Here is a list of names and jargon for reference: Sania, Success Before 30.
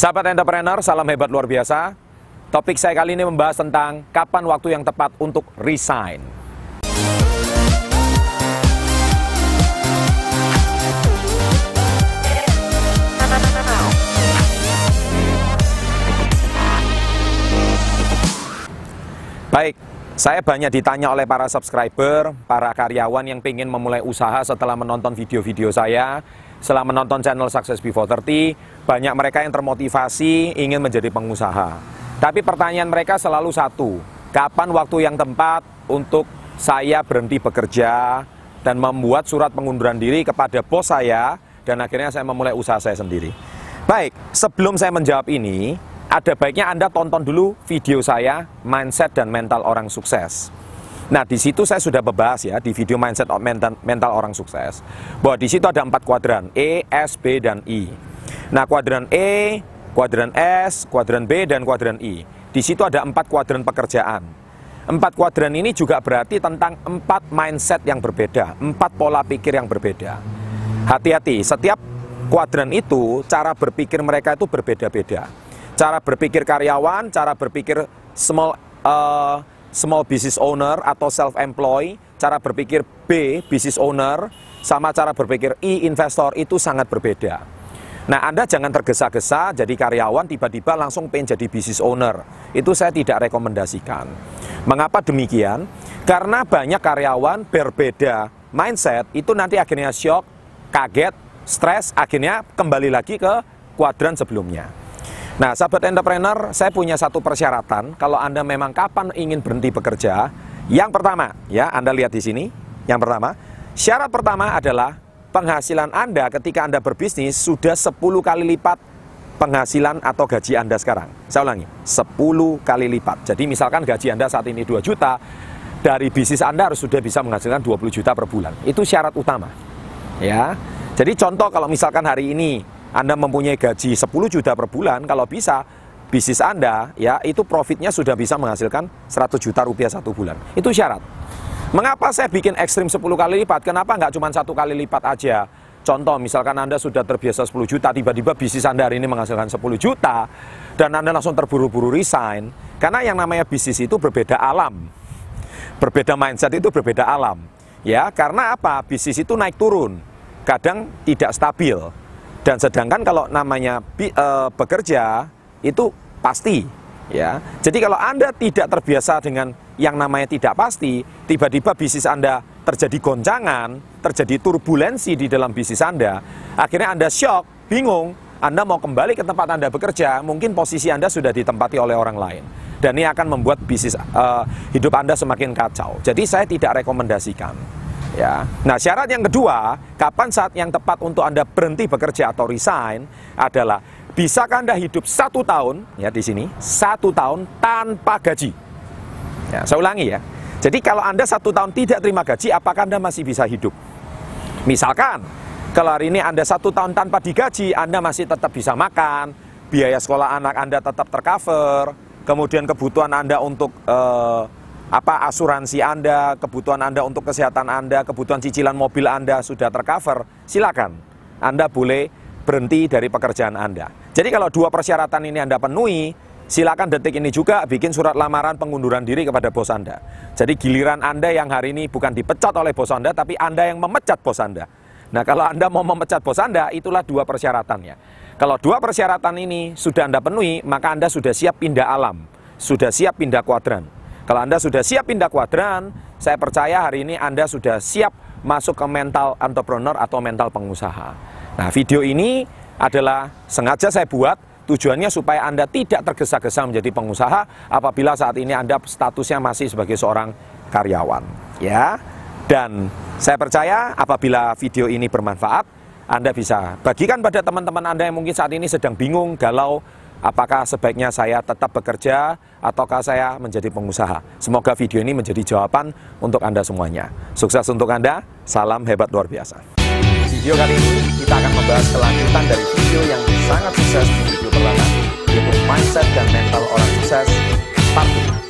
Sahabat entrepreneur, salam hebat luar biasa. Topik saya kali ini membahas tentang kapan waktu yang tepat untuk resign. Baik, saya banyak ditanya oleh para subscriber, para karyawan yang ingin memulai usaha setelah menonton video-video saya. Setelah menonton channel Success Before 30, banyak mereka yang termotivasi ingin menjadi pengusaha. Tapi pertanyaan mereka selalu satu, kapan waktu yang tepat untuk saya berhenti bekerja dan membuat surat pengunduran diri kepada bos saya, dan akhirnya saya memulai usaha saya sendiri. Baik, sebelum saya menjawab ini, ada baiknya Anda tonton dulu video saya, Mindset dan Mental Orang Sukses. Nah, di situ saya sudah membahas ya, di video Mindset Mental Orang Sukses, bahwa di situ ada 4 kuadran, E, S, B, dan I. Nah, kuadran E, kuadran S, kuadran B, dan kuadran I. Di situ ada 4 kuadran pekerjaan. 4 kuadran ini juga berarti tentang 4 mindset yang berbeda, 4 pola pikir yang berbeda. Hati-hati, setiap kuadran itu, cara berpikir mereka itu berbeda-beda. Cara berpikir karyawan, cara berpikir small business owner atau self-employed, cara berpikir B, business owner, sama cara berpikir I, investor, itu sangat berbeda. Nah, Anda jangan tergesa-gesa jadi karyawan tiba-tiba langsung pengen jadi business owner. Itu saya tidak rekomendasikan. Mengapa demikian? Karena banyak karyawan berbeda mindset, itu nanti akhirnya shock, kaget, stres, akhirnya kembali lagi ke kuadran sebelumnya. Nah, sahabat entrepreneur, saya punya satu persyaratan kalau Anda memang kapan ingin berhenti bekerja. Yang pertama, ya, Anda lihat di sini. Yang pertama, syarat pertama adalah penghasilan Anda ketika Anda berbisnis sudah 10 kali lipat penghasilan atau gaji Anda sekarang. Saya ulangi, 10 kali lipat. Jadi misalkan gaji Anda saat ini 2 juta, dari bisnis Anda harus sudah bisa menghasilkan 20 juta per bulan. Itu syarat utama. Ya. Jadi contoh kalau misalkan hari ini Anda mempunyai gaji 10 juta per bulan, kalau bisa bisnis Anda ya itu profitnya sudah bisa menghasilkan 100 juta rupiah satu bulan. Itu syarat. Mengapa saya bikin ekstrim 10 kali lipat? Kenapa nggak cuma 1 kali lipat aja? Contoh, misalkan Anda sudah terbiasa 10 juta, tiba-tiba bisnis Anda hari ini menghasilkan 10 juta, dan Anda langsung terburu-buru resign. Karena yang namanya bisnis itu berbeda alam. Berbeda mindset itu berbeda alam. Ya, karena apa? Bisnis itu naik turun. Kadang tidak stabil. Dan sedangkan kalau namanya bekerja itu pasti ya. Jadi kalau Anda tidak terbiasa dengan yang namanya tidak pasti, tiba-tiba bisnis Anda terjadi goncangan, terjadi turbulensi di dalam bisnis Anda, akhirnya Anda shock, bingung, Anda mau kembali ke tempat Anda bekerja, mungkin posisi Anda sudah ditempati oleh orang lain. Dan ini akan membuat bisnis hidup Anda semakin kacau. Jadi saya tidak rekomendasikan. Ya. Nah, syarat yang kedua, kapan saat yang tepat untuk Anda berhenti bekerja atau resign adalah bisakah Anda hidup 1 tahun, ya di sini, 1 tahun tanpa gaji. Ya, saya ulangi ya. Jadi kalau Anda 1 tahun tidak terima gaji, apakah Anda masih bisa hidup? Misalkan, kalau hari ini Anda 1 tahun tanpa digaji, Anda masih tetap bisa makan, biaya sekolah anak Anda tetap tercover, kemudian kebutuhan Anda untuk asuransi Anda, kebutuhan Anda untuk kesehatan Anda, kebutuhan cicilan mobil Anda sudah tercover, silakan. Anda boleh berhenti dari pekerjaan Anda. Jadi kalau 2 persyaratan ini Anda penuhi, silakan detik ini juga bikin surat lamaran pengunduran diri kepada bos Anda. Jadi giliran Anda yang hari ini bukan dipecat oleh bos Anda, tapi Anda yang memecat bos Anda. Nah, kalau Anda mau memecat bos Anda, itulah 2 persyaratannya. Kalau 2 persyaratan ini sudah Anda penuhi, maka Anda sudah siap pindah alam, sudah siap pindah kuadran. Kalau Anda sudah siap pindah kuadran, saya percaya hari ini Anda sudah siap masuk ke mental entrepreneur atau mental pengusaha. Nah, video ini adalah sengaja saya buat tujuannya supaya Anda tidak tergesa-gesa menjadi pengusaha apabila saat ini Anda statusnya masih sebagai seorang karyawan. Ya, dan saya percaya apabila video ini bermanfaat, Anda bisa bagikan pada teman-teman Anda yang mungkin saat ini sedang bingung, galau, apakah sebaiknya saya tetap bekerja ataukah saya menjadi pengusaha? Semoga video ini menjadi jawaban untuk Anda semuanya. Sukses untuk Anda, salam hebat luar biasa. Video kali ini kita akan membahas kelanjutan dari video yang sangat sukses di video pertama, yaitu Mindset dan Mental Orang Sukses Part 2.